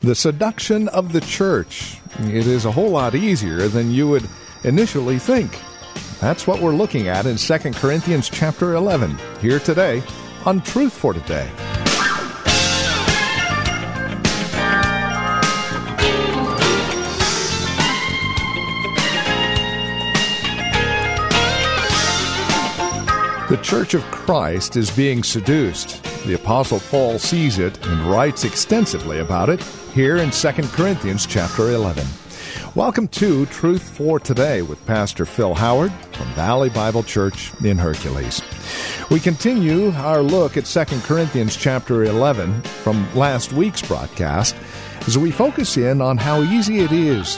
The seduction of the church. It is a whole lot easier than you would initially think. That's what we're looking at in 2 Corinthians chapter 11, here today on Truth For Today. The Church of Christ is being seduced. The Apostle Paul sees it and writes extensively about it here in 2 Corinthians chapter 11. Welcome to Truth For Today with Pastor Phil Howard from Valley Bible Church in Hercules. We continue our look at 2 Corinthians chapter 11 from last week's broadcast as we focus in on how easy it is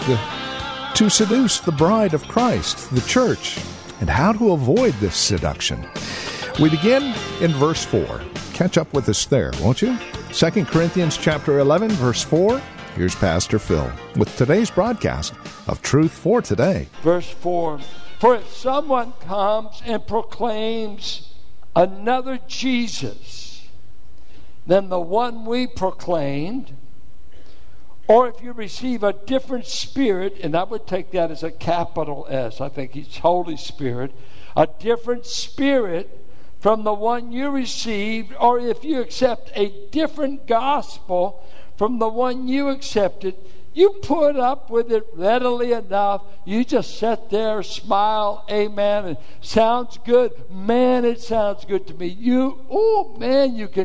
to seduce the bride of Christ, the church, and how to avoid this seduction. We begin in verse 4. Catch up with us there, won't you? 2 Corinthians chapter 11, verse 4. Here's Pastor Phil with today's broadcast of Truth For Today. Verse 4, for if someone comes and proclaims another Jesus than the one we proclaimed, or if you receive a different spirit, and I would take that as a capital S, I think it's Holy Spirit, a different spirit from the one you received, or if you accept a different gospel from the one you accepted, you put up with it readily enough. You just sit there, smile, amen, and sounds good. Man, it sounds good to me. You can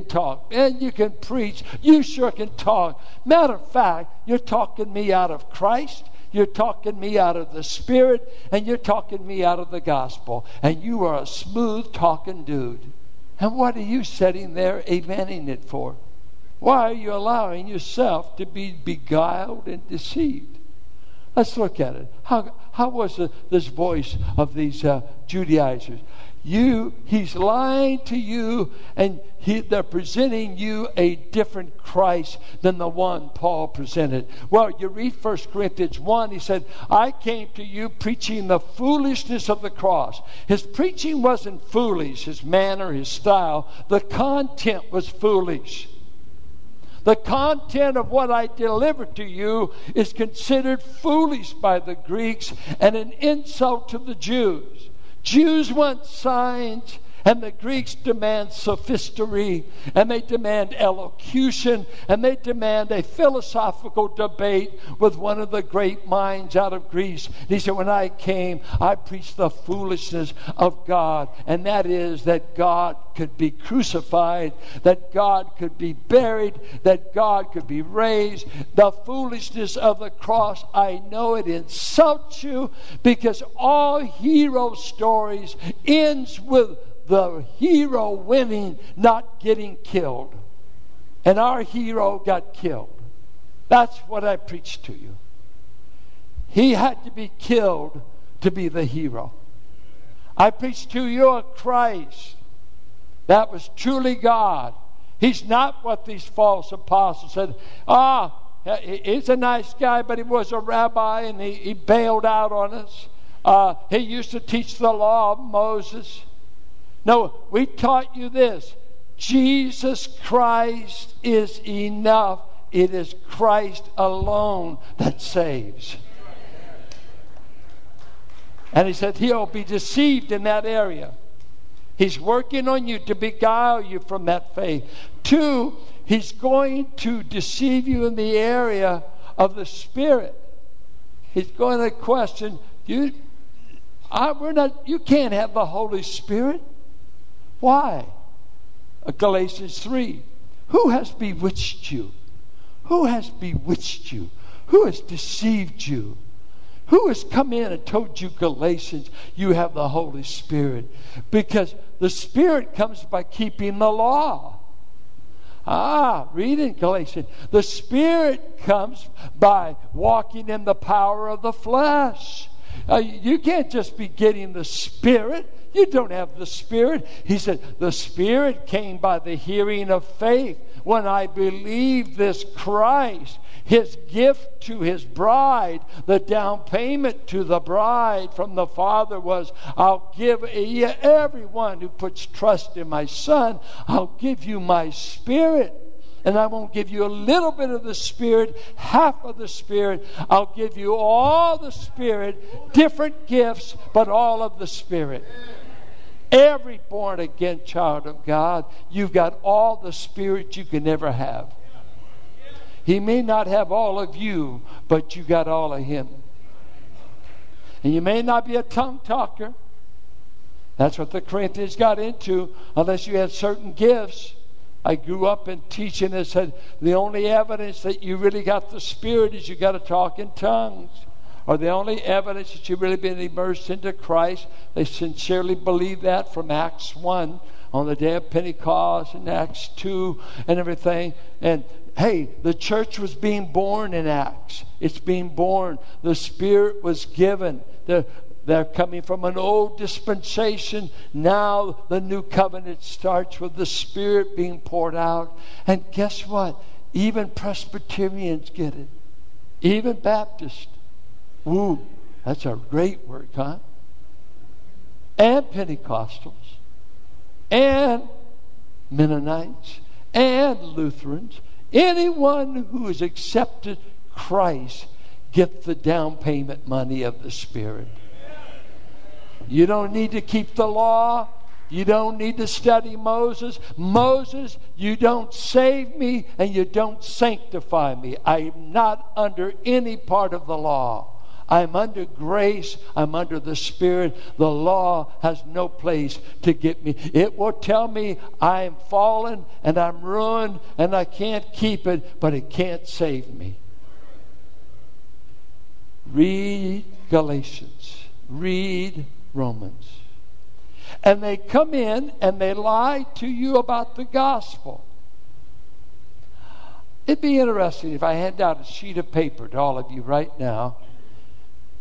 talk. Man, you can preach. You sure can talk. Matter of fact, you're talking me out of Christ. You're talking me out of the Spirit, and you're talking me out of the gospel. And you are a smooth-talking dude. And what are you sitting there amening it for? Why are you allowing yourself to be beguiled and deceived? Let's look at it. How was this voice of these Judaizers? He's lying to you, and they're presenting you a different Christ than the one Paul presented. Well, you read 1 Corinthians 1, he said, I came to you preaching the foolishness of the cross. His preaching wasn't foolish, his manner, his style. The content was foolish. The content of what I delivered to you is considered foolish by the Greeks and an insult to the Jews. Jews want signs, and the Greeks demand sophistry, and they demand elocution, and they demand a philosophical debate with one of the great minds out of Greece. And he said, when I came, I preached the foolishness of God, and that is that God could be crucified, that God could be buried, that God could be raised. The foolishness of the cross, I know it insults you, because all hero stories ends with the hero winning, not getting killed. And our hero got killed. That's what I preached to you. He had to be killed to be the hero. I preached to you a Christ that was truly God. He's not what these false apostles said. He's a nice guy, but he was a rabbi and he bailed out on us. He used to teach the law of Moses. No, we taught you this. Jesus Christ is enough. It is Christ alone that saves. And he said he'll be deceived in that area. He's working on you to beguile you from that faith. 2, he's going to deceive you in the area of the Spirit. He's going to question, you can't have the Holy Spirit. Why? Galatians 3. Who has bewitched you? Who has bewitched you? Who has deceived you? Who has come in and told you, Galatians, you have the Holy Spirit? Because the Spirit comes by keeping the law. Read in Galatians. The Spirit comes by walking in the power of the flesh. You can't just be getting the Spirit. You don't have the Spirit. He said, the Spirit came by the hearing of faith. When I believed this Christ, His gift to His bride, the down payment to the bride from the Father was, I'll give everyone who puts trust in my Son, I'll give you my Spirit. And I won't give you a little bit of the Spirit, half of the Spirit. I'll give you all the Spirit, different gifts, but all of the Spirit. Every born-again child of God, you've got all the Spirit you can ever have. He may not have all of you, but you got all of Him. And you may not be a tongue talker. That's what the Corinthians got into, unless you had certain gifts. I grew up in teaching and said, the only evidence that you really got the Spirit is you got to talk in tongues. Or the only evidence that you've really been immersed into Christ, they sincerely believe that from Acts 1 on the day of Pentecost and Acts 2 and everything. And hey, the church was being born in Acts. It's being born. The Spirit was given. They're coming from an old dispensation. Now the new covenant starts with the Spirit being poured out. And guess what? Even Presbyterians get it. Even Baptists. Woo, that's a great word, huh? And Pentecostals. And Mennonites. And Lutherans. Anyone who has accepted Christ gets the down payment money of the Spirit. You don't need to keep the law. You don't need to study Moses. Moses, you don't save me and you don't sanctify me. I'm not under any part of the law. I'm under grace. I'm under the Spirit. The law has no place to get me. It will tell me I'm fallen and I'm ruined and I can't keep it, but it can't save me. Read Galatians. Read Romans. And they come in and they lie to you about the gospel. It'd be interesting if I hand out a sheet of paper to all of you right now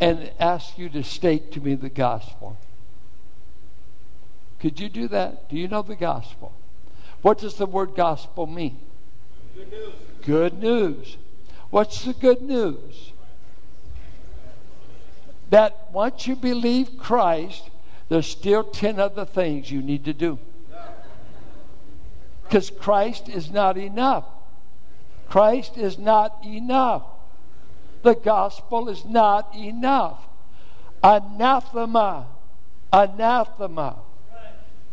and ask you to state to me the gospel. Could you do that? Do you know the gospel? What does the word gospel mean? Good news. Good news. What's the good news? That once you believe Christ, there's still 10 other things you need to do. Because Christ is not enough. Christ is not enough. The gospel is not enough. Anathema. Anathema.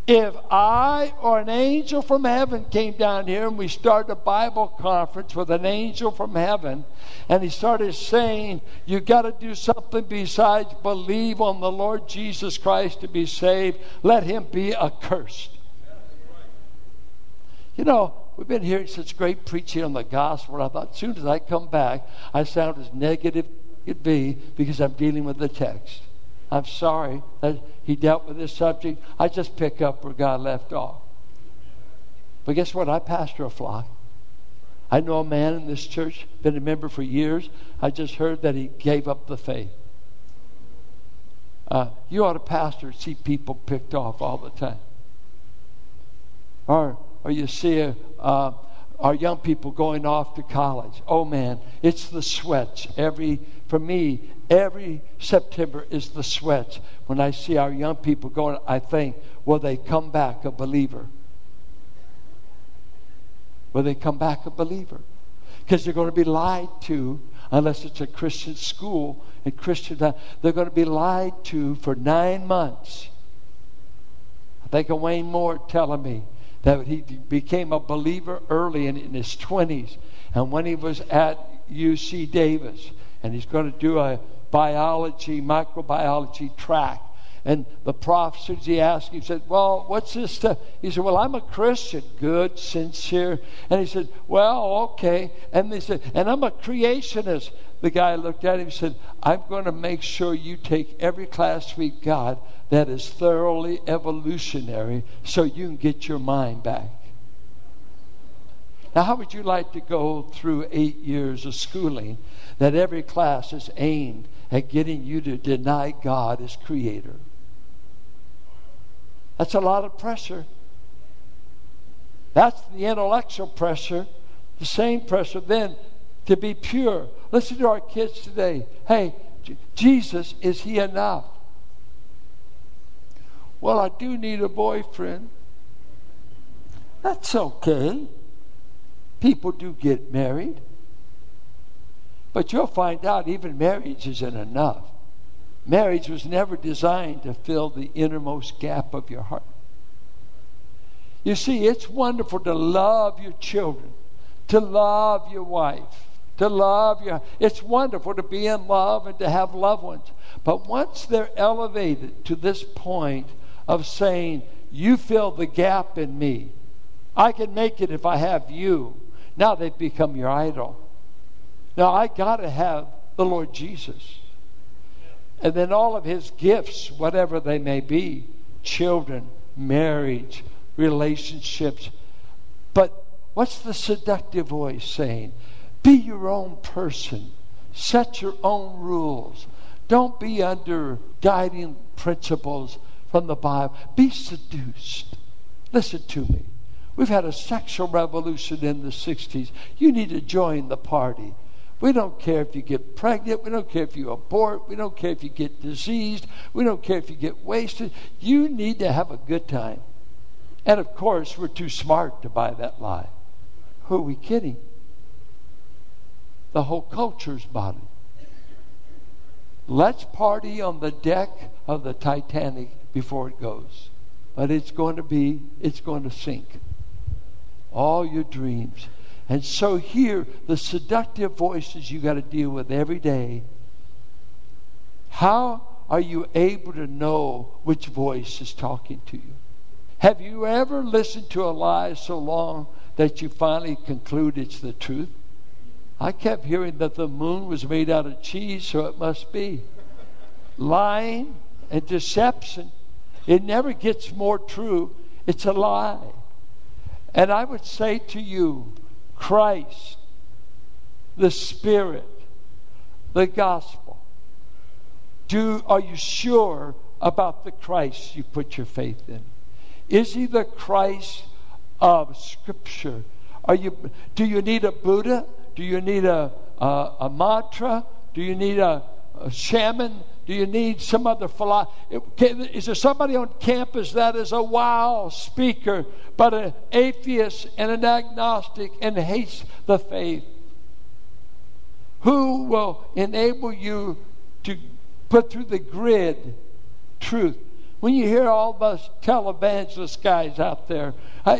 If I or an angel from heaven came down here and we started a Bible conference with an angel from heaven and he started saying, you got to do something besides believe on the Lord Jesus Christ to be saved, let him be accursed. You know, we've been hearing such great preaching on the gospel. And I thought, as soon as I come back, I sound as negative as it could be because I'm dealing with the text. I'm sorry that he dealt with this subject. I just pick up where God left off. But guess what? I pastor a flock. I know a man in this church, been a member for years. I just heard that he gave up the faith. You ought to pastor and see people picked off all the time. Or you see our young people going off to college. Oh, man, it's the sweats. For me, every September is the sweats. When I see our young people going, I think, will they come back a believer? Will they come back a believer? Because they're going to be lied to, unless it's a Christian school and Christian. They're going to be lied to for 9 months. I think of Wayne Moore telling me that he became a believer early in his 20s. And when he was at UC Davis, and he's going to do a microbiology track. And the prof, Susie asked him, said, well, what's this stuff? He said, well, I'm a Christian. Good, sincere. And he said, well, okay. And they said, and I'm a creationist. The guy looked at him and said, I'm going to make sure you take every class we've got that is thoroughly evolutionary so you can get your mind back. Now, how would you like to go through 8 years of schooling that every class is aimed at getting you to deny God as creator? That's a lot of pressure. That's the intellectual pressure, the same pressure then to be pure. Listen to our kids today. Hey, Jesus, is he enough? Well, I do need a boyfriend. That's okay. People do get married. But you'll find out even marriage isn't enough. Marriage was never designed to fill the innermost gap of your heart. You see, it's wonderful to love your children, to love your wife, to love your... It's wonderful to be in love and to have loved ones. But once they're elevated to this point of saying, you fill the gap in me, I can make it if I have you. Now they've become your idol. Now I got to have the Lord Jesus. And then all of his gifts, whatever they may be, children, marriage, relationships. But what's the seductive voice saying? Be your own person. Set your own rules. Don't be under guiding principles from the Bible. Be seduced. Listen to me. We've had a sexual revolution in the 60s. You need to join the party. We don't care if you get pregnant. We don't care if you abort. We don't care if you get diseased. We don't care if you get wasted. You need to have a good time. And of course, we're too smart to buy that lie. Who are we kidding? The whole culture's bought it. Let's party on the deck of the Titanic before it goes. But it's going to sink. All your dreams. And so here, the seductive voices you got to deal with every day. How are you able to know which voice is talking to you? Have you ever listened to a lie so long that you finally conclude it's the truth? I kept hearing that the moon was made out of cheese, so it must be. Lying and deception. It never gets more true. It's a lie. And I would say to you, Christ, the Spirit, the gospel. Are you sure about the Christ you put your faith in? Is he the Christ of Scripture? Do you need a Buddha? Do you need a mantra? Do you need a shaman? Do you need some other philosophy? Is there somebody on campus that is a wow speaker, but an atheist and an agnostic and hates the faith? Who will enable you to put through the grid truth? When you hear all those televangelist guys out there,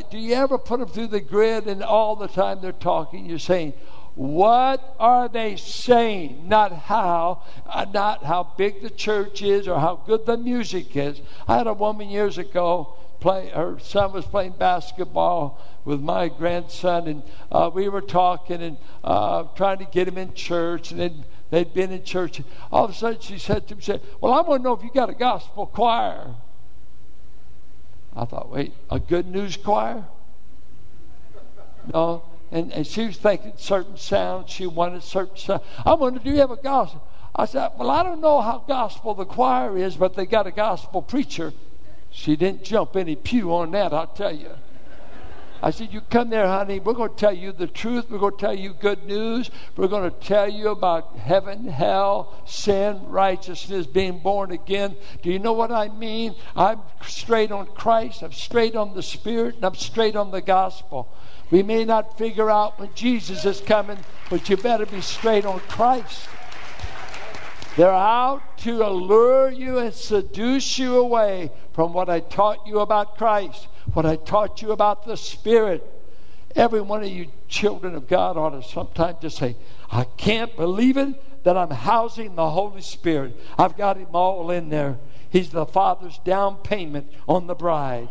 do you ever put them through the grid and all the time they're talking, you're saying, what are they saying? Not how big the church is or how good the music is. I had a woman years ago, her son was playing basketball with my grandson, and we were talking and trying to get him in church, and then they'd been in church. All of a sudden she said to me, well, I want to know if you got a gospel choir. I thought, wait, a good news choir? No. And she was thinking certain sounds. She wanted certain sounds. I wondered, do you have a gospel? I said, well, I don't know how gospel the choir is, but they got a gospel preacher. She didn't jump any pew on that, I'll tell you. I said, you come there, honey. We're going to tell you the truth. We're going to tell you good news. We're going to tell you about heaven, hell, sin, righteousness, being born again. Do you know what I mean? I'm straight on Christ. I'm straight on the Spirit, and I'm straight on the gospel. We may not figure out when Jesus is coming, but you better be straight on Christ. They're out to allure you and seduce you away from what I taught you about Christ, what I taught you about the Spirit. Every one of you children of God ought to sometimes just say, I can't believe it that I'm housing the Holy Spirit. I've got him all in there. He's the Father's down payment on the bride.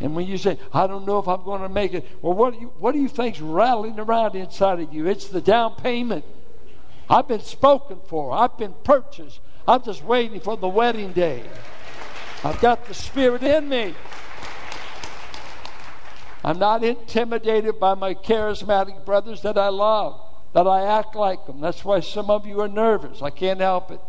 And when you say, I don't know if I'm going to make it, well, what do you think's rattling around inside of you? It's the down payment. I've been spoken for. I've been purchased. I'm just waiting for the wedding day. I've got the Spirit in me. I'm not intimidated by my charismatic brothers that I love, that I act like them. That's why some of you are nervous. I can't help it.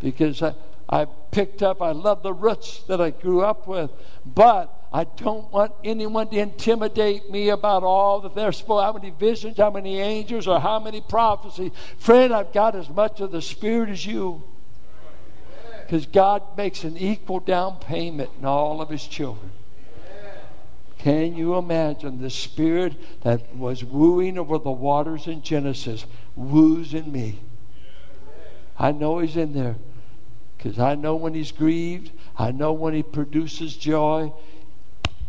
Because I picked up, I love the roots that I grew up with. But I don't want anyone to intimidate me about all that they're supposed, how many visions, how many angels, or how many prophecies. Friend, I've got as much of the Spirit as you. Because God makes an equal down payment in all of His children. Can you imagine the Spirit that was wooing over the waters in Genesis woos in me? I know He's in there because I know when He's grieved. I know when He produces joy.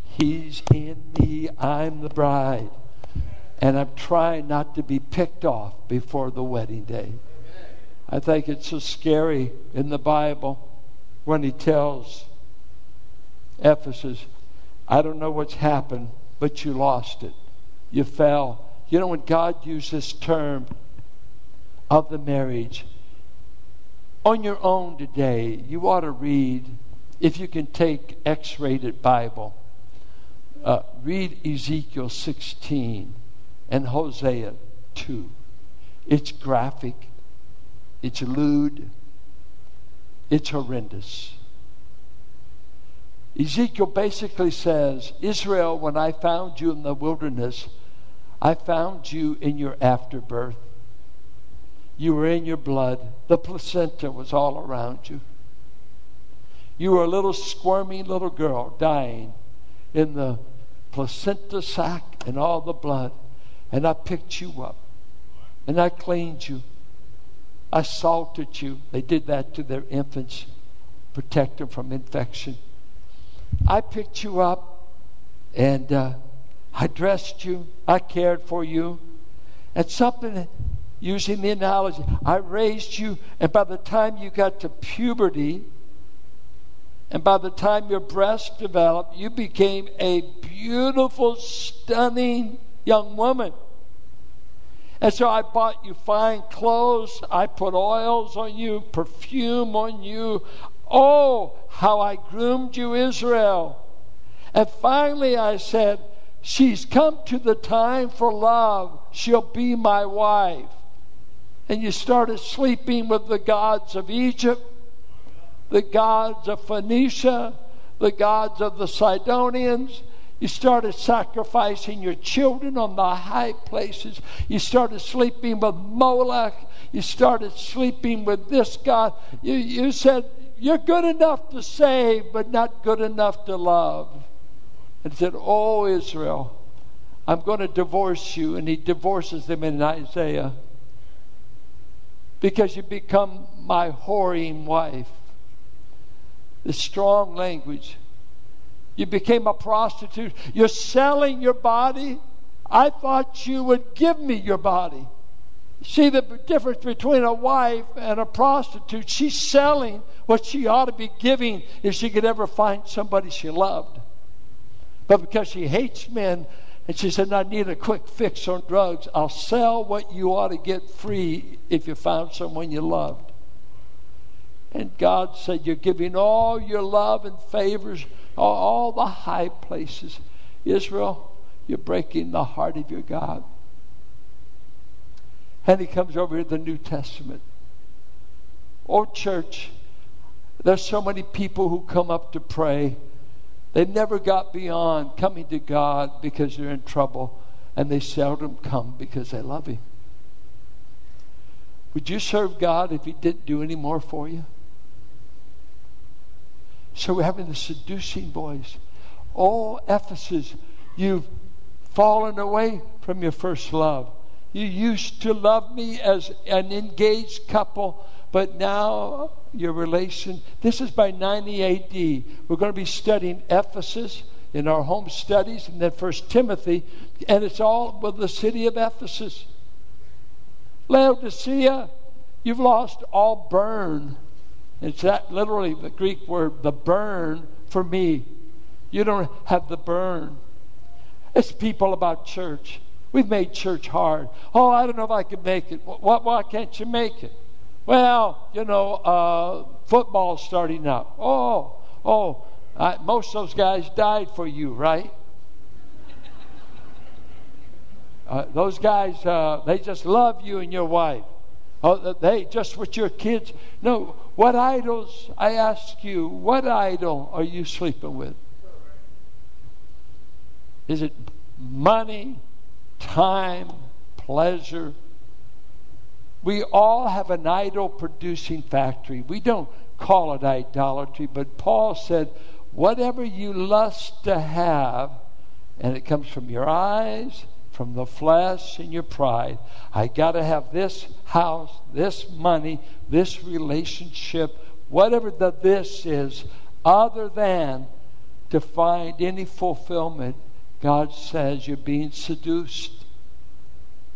He's in me. I'm the bride. And I'm trying not to be picked off before the wedding day. I think it's so scary in the Bible when He tells Ephesus, I don't know what's happened, but you lost it. You fell. You know, when God used this term of the marriage, on your own today, you ought to read, if you can take X-rated Bible, read Ezekiel 16 and Hosea 2. It's graphic. It's lewd. It's horrendous. Ezekiel basically says, Israel, when I found you in the wilderness, I found you in your afterbirth. You were in your blood. The placenta was all around you. You were a little squirming little girl dying in the placenta sac and all the blood. And I picked you up. And I cleaned you. I salted you. They did that to their infants, protect them from infection. I picked you up, and I dressed you. I cared for you. And something, using the analogy, I raised you, and by the time you got to puberty, and by the time your breasts developed, you became a beautiful, stunning young woman. And so I bought you fine clothes. I put oils on you, perfume on you. Oh, how I groomed you, Israel. And finally I said, she's come to the time for love. She'll be my wife. And you started sleeping with the gods of Egypt, the gods of Phoenicia, the gods of the Sidonians. You started sacrificing your children on the high places. You started sleeping with Moloch. You started sleeping with this god. You said, you're good enough to save, but not good enough to love. And said, oh, Israel, I'm going to divorce you. And He divorces them in Isaiah. Because you become my whoring wife. The strong language. You became a prostitute. You're selling your body. I thought you would give me your body. See the difference between a wife and a prostitute. She's selling what she ought to be giving if she could ever find somebody she loved. But because she hates men, and she said, I need a quick fix on drugs, I'll sell what you ought to get free if you found someone you loved. And God said, you're giving all your love and favors, all the high places. Israel, you're breaking the heart of your God. And He comes over to the New Testament. Oh, church, there's so many people who come up to pray. They never got beyond coming to God because they're in trouble, and they seldom come because they love Him. Would you serve God if He didn't do any more for you? So we're having the seducing voice. Oh, Ephesus, you've fallen away from your first love. You used to love me as an engaged couple, but now your relation. This is by 90 A.D. We're going to be studying Ephesus in our home studies, and then 1 Timothy, and it's all with the city of Ephesus. Laodicea, you've lost all burn. It's that literally the Greek word, the burn for me. You don't have the burn. It's people about church. We've made church hard. Oh, I don't know if I can make it. Why can't you make it? Well, you know, football's starting up. Most of those guys died for you, right? Those guys, they just love you and your wife. Oh, they just with your kids. No, what idols, I ask you, what idol are you sleeping with? Is it money, time, pleasure? We all have an idol-producing factory. We don't call it idolatry, but Paul said, whatever you lust to have, and it comes from your eyes, from the flesh, and your pride. I got to have this house, this money, this relationship, whatever the this is, other than to find any fulfillment. God says you're being seduced.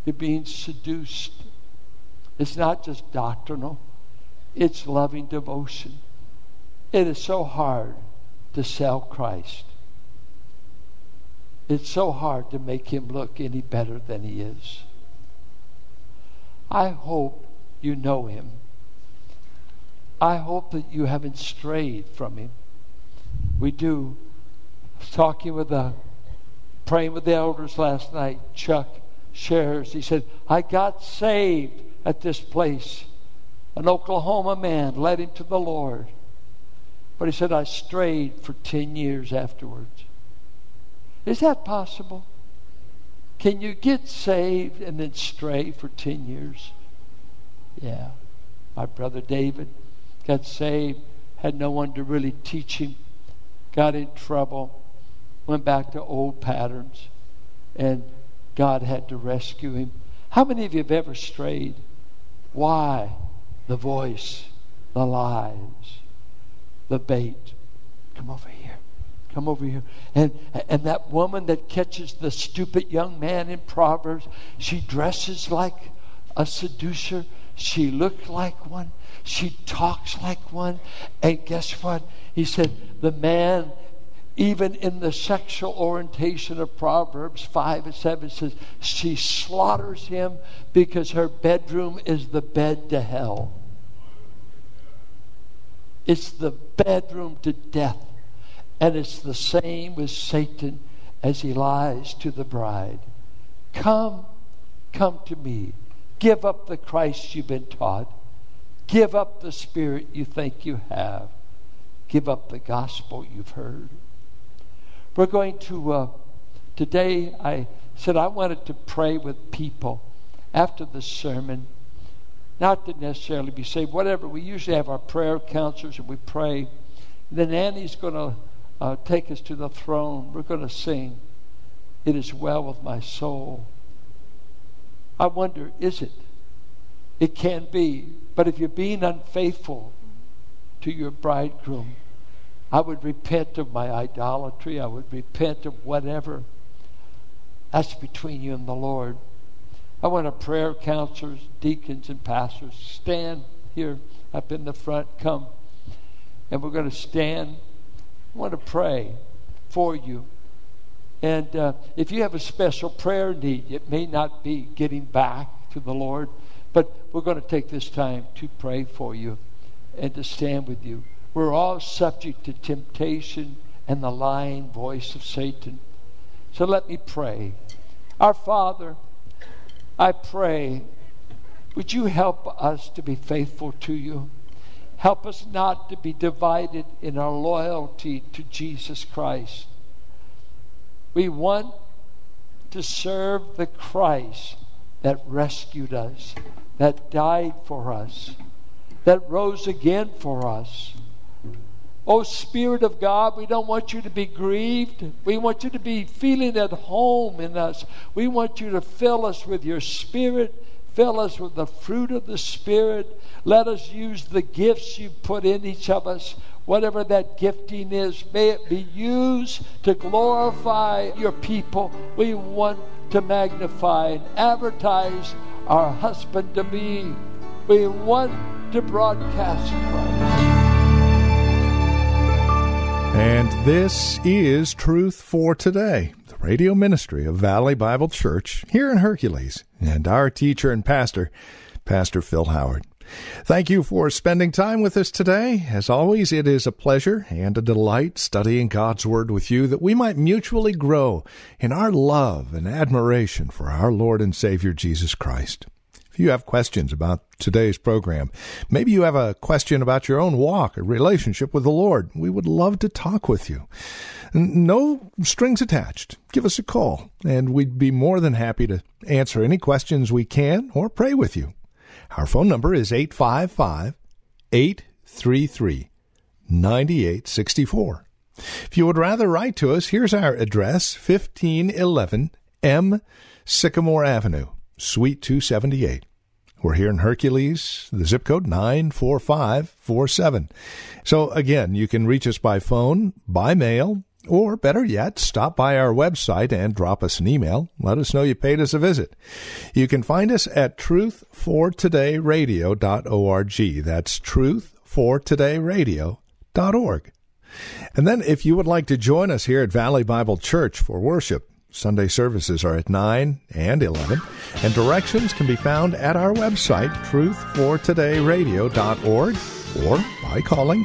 You're being seduced. It's not just doctrinal. It's loving devotion. It is so hard to sell Christ. It's so hard to make him look any better than he is. I hope you know him. I hope that you haven't strayed from him. We do. I was talking with praying with the elders last night. Chuck shares. He said, I got saved at this place. An Oklahoma man led him to the Lord. But he said, I strayed for 10 years afterwards. Is that possible? Can you get saved and then stray for 10 years? Yeah. My brother David got saved, had no one to really teach him, got in trouble, went back to old patterns, and God had to rescue him. How many of you have ever strayed? Why? The voice, the lies, the bait. Come over here. Come over here. And that woman that catches the stupid young man in Proverbs, she dresses like a seducer. She looked like one. She talks like one. And guess what? He said, the man, even in the sexual orientation of Proverbs 5 and 7, says she slaughters him because her bedroom is the bed to hell. It's the bedroom to death. And it's the same with Satan as he lies to the bride. Come to me. Give up the Christ you've been taught. Give up the spirit you think you have. Give up the gospel you've heard. We're going to, today I said I wanted to pray with people after the sermon. Not to necessarily be saved, whatever. We usually have our prayer counselors and we pray. And then Annie's going to take us to the throne. We're going to sing, It Is Well With My Soul. I wonder, is it? It can be. But if you're being unfaithful to your bridegroom, I would repent of my idolatry. I would repent of whatever. That's between you and the Lord. I want our prayer counselors, deacons, and pastors stand here up in the front. Come. And we're going to stand. I want to pray for you. And if you have a special prayer need, it may not be getting back to the Lord, but we're going to take this time to pray for you and to stand with you. We're all subject to temptation and the lying voice of Satan. So let me pray. Our Father, I pray, would you help us to be faithful to you? Help us not to be divided in our loyalty to Jesus Christ. We want to serve the Christ that rescued us, that died for us, that rose again for us. Oh, Spirit of God, we don't want you to be grieved. We want you to be feeling at home in us. We want you to fill us with your Spirit. Fill us with the fruit of the Spirit. Let us use the gifts you put in each of us. Whatever that gifting is, may it be used to glorify your people. We want to magnify and advertise our husband to be. We want to broadcast Christ. And this is Truth For Today, the radio ministry of Valley Bible Church here in Hercules, and our teacher and pastor, Pastor Phil Howard. Thank you for spending time with us today. As always, it is a pleasure and a delight studying God's Word with you, that we might mutually grow in our love and admiration for our Lord and Savior, Jesus Christ. If you have questions about today's program, maybe you have a question about your own walk or relationship with the Lord, we would love to talk with you. No strings attached. Give us a call, and we'd be more than happy to answer any questions we can or pray with you. Our phone number is 855-833-9864. If you would rather write to us, here's our address, 1511 M Sycamore Avenue, Suite 278. We're here in Hercules, the zip code 94547. So again, you can reach us by phone, by mail, or better yet, stop by our website and drop us an email. Let us know you paid us a visit. You can find us at truthfortodayradio.org. That's truthfortodayradio.org. And then if you would like to join us here at Valley Bible Church for worship, Sunday services are at 9 and 11, and directions can be found at our website, truthfortodayradio.org, or by calling